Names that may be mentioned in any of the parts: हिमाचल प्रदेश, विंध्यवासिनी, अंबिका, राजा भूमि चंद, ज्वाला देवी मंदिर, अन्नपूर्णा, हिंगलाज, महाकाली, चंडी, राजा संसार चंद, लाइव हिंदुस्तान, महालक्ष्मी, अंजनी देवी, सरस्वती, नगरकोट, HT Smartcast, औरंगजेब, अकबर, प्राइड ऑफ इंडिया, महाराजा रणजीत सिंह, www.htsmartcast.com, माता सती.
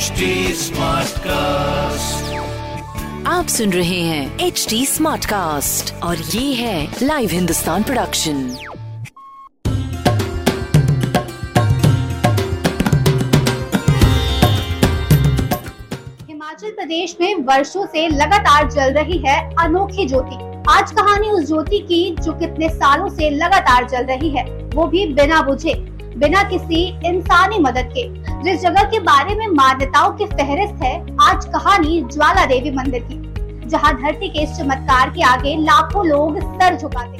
Smart cast. आप सुन रहे हैं HD स्मार्ट कास्ट और ये है लाइव हिंदुस्तान प्रोडक्शन। हिमाचल प्रदेश में वर्षों से लगातार जल रही है अनोखी ज्योति। आज कहानी उस ज्योति की जो कितने सालों से लगातार जल रही है, वो भी बिना बुझे, बिना किसी इंसानी मदद के। जिस जगह के बारे में मान्यताओं की फहरिस्त है, आज कहानी ज्वाला देवी मंदिर की, जहां धरती के इस चमत्कार के आगे लाखों लोग सर झुकाते।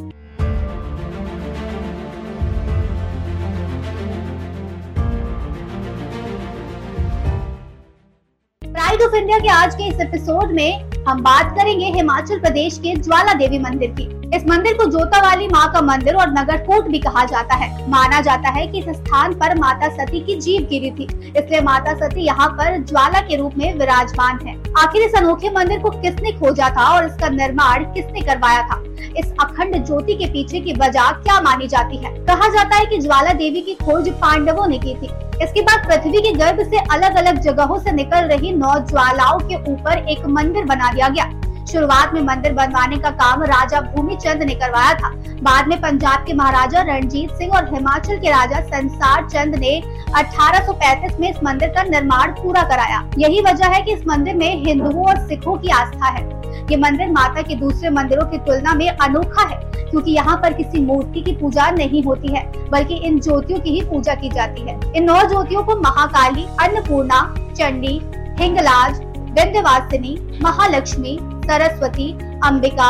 प्राइड ऑफ इंडिया के आज के इस एपिसोड में हम बात करेंगे हिमाचल प्रदेश के ज्वाला देवी मंदिर की। इस मंदिर को जोता वाली माँ का मंदिर और नगरकोट भी कहा जाता है। माना जाता है कि इस स्थान पर माता सती की जीभ गिरी थी, इसलिए माता सती यहाँ पर ज्वाला के रूप में विराजमान है। आखिर इस अनोखे मंदिर को किसने खोजा था और इसका निर्माण किसने करवाया था? इस अखंड ज्योति के पीछे की वजह क्या मानी जाती है? कहा जाता है कि ज्वाला देवी की खोज पांडवों ने की थी। इसके बाद पृथ्वी के गर्भ से अलग अलग जगहों से निकल रही 9 ज्वालाओं के ऊपर एक मंदिर बना दिया गया। शुरुआत में मंदिर बनवाने का काम राजा भूमि चंद ने करवाया था। बाद में पंजाब के महाराजा रणजीत सिंह और हिमाचल के राजा संसार चंद ने 1835 में इस मंदिर का निर्माण पूरा कराया। यही वजह है कि इस मंदिर में हिंदुओं और सिखों की आस्था है। ये मंदिर माता के दूसरे मंदिरों की तुलना में अनोखा है, क्योंकि यहाँ पर किसी मूर्ति की पूजा नहीं होती है, बल्कि इन ज्योतियों की ही पूजा की जाती है। इन 9 ज्योतियों को महाकाली, अन्नपूर्णा, चंडी, हिंगलाज, विंध्यवासिनी, महालक्ष्मी, सरस्वती, अंबिका,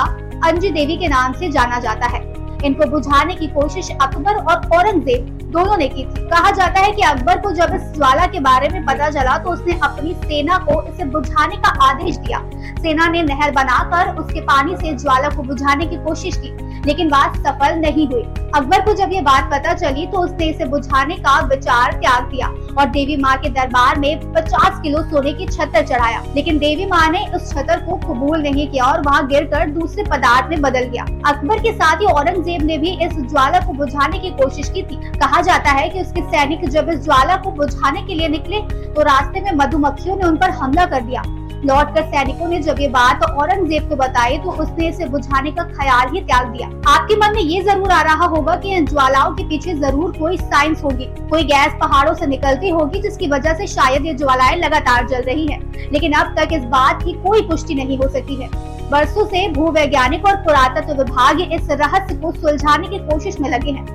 अंजनी देवी के नाम से जाना जाता है। इनको बुझाने की कोशिश अकबर और औरंगजेब दोनों ने की थी। कहा जाता है कि अकबर को जब इस ज्वाला के बारे में पता चला तो उसने अपनी सेना को इसे बुझाने का आदेश दिया। सेना ने नहर बनाकर उसके पानी से ज्वाला को बुझाने की कोशिश की, लेकिन बात सफल नहीं हुई। अकबर को जब ये बात पता चली तो उसने इसे बुझाने का विचार त्याग दिया और देवी माँ के दरबार में 50 किलो सोने की छतर चढ़ाया, लेकिन देवी माँ ने उस छतर को कबूल नहीं किया और वहाँ गिरकर दूसरे पदार्थ में बदल गया। अकबर के साथ ही औरंगजेब ने भी इस ज्वाला को बुझाने की कोशिश की थी। कहा जाता है कि उसके सैनिक जब इस ज्वाला को बुझाने के लिए निकले तो रास्ते में मधुमक्खियों ने उन पर हमला कर दिया। लौटकर सैनिकों ने जब ये बात औरंगजेब को बताई तो उसने इसे बुझाने का ख्याल ही त्याग दिया। आपके मन में ये जरूर आ रहा होगा कि इन ज्वालाओं के पीछे जरूर कोई साइंस होगी, कोई गैस पहाड़ों से निकलती होगी जिसकी वजह से शायद ये ज्वालाएं लगातार जल रही हैं। लेकिन अब तक इस बात की कोई पुष्टि नहीं हो सकी है। वर्षों से भूवैज्ञानिक और पुरातत्व विभाग इस रहस्य को सुलझाने की कोशिश में लगे हैं।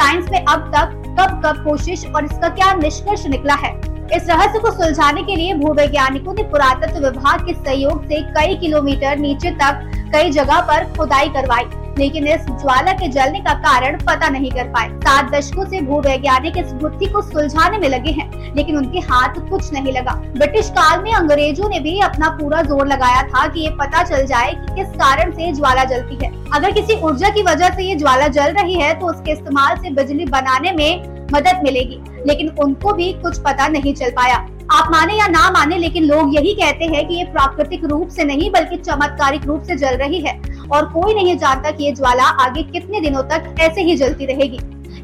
साइंस में अब तक कब कब कोशिश और इसका क्या निष्कर्ष निकला है, इस रहस्य को सुलझाने के लिए भूवैज्ञानिकों ने पुरातत्व विभाग के सहयोग से कई किलोमीटर नीचे तक कई जगह पर खुदाई करवाई, लेकिन इस ज्वाला के जलने का कारण पता नहीं कर पाए। 7 दशकों से भूवैज्ञानिक इस गुत्थी को सुलझाने में लगे हैं, लेकिन उनके हाथ कुछ नहीं लगा। ब्रिटिश काल में अंग्रेजों ने भी अपना पूरा जोर लगाया था कि ये पता चल जाए कि किस कारण से ज्वाला जलती है। अगर किसी ऊर्जा की वजह से ये ज्वाला जल रही है तो उसके इस्तेमाल से बिजली बनाने में मदद मिलेगी, लेकिन उनको भी कुछ पता नहीं चल पाया। आप माने या ना माने, लेकिन लोग यही कहते हैं कि ये प्राकृतिक रूप से नहीं बल्कि चमत्कारिक रूप से जल रही है और कोई नहीं जानता कि ये ज्वाला आगे कितने दिनों तक ऐसे ही जलती रहेगी।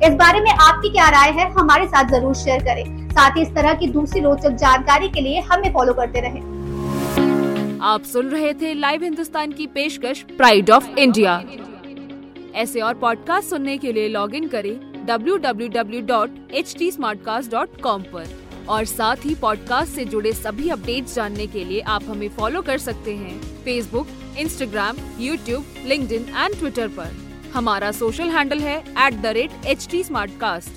इस बारे में आपकी क्या राय है, हमारे साथ जरूर शेयर करें। साथ ही इस तरह की दूसरी रोचक जानकारी के लिए हमें फॉलो करते रहें। आप सुन रहे थे लाइव हिंदुस्तान की पेशकश प्राइड ऑफ इंडिया। ऐसे और पॉडकास्ट सुनने के लिए लॉग इन करें www.htsmartcast.com पर, और साथ ही पॉडकास्ट से जुड़े सभी अपडेट्स जानने के लिए आप हमें फॉलो कर सकते हैं Facebook, Instagram, YouTube, LinkedIn and Twitter पर। हमारा सोशल हैंडल है @HTSmartcast।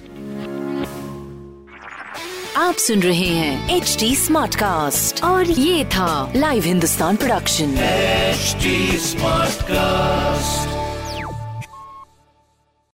आप सुन रहे हैं HT Smartcast और ये था लाइव हिंदुस्तान production HT Smartcast।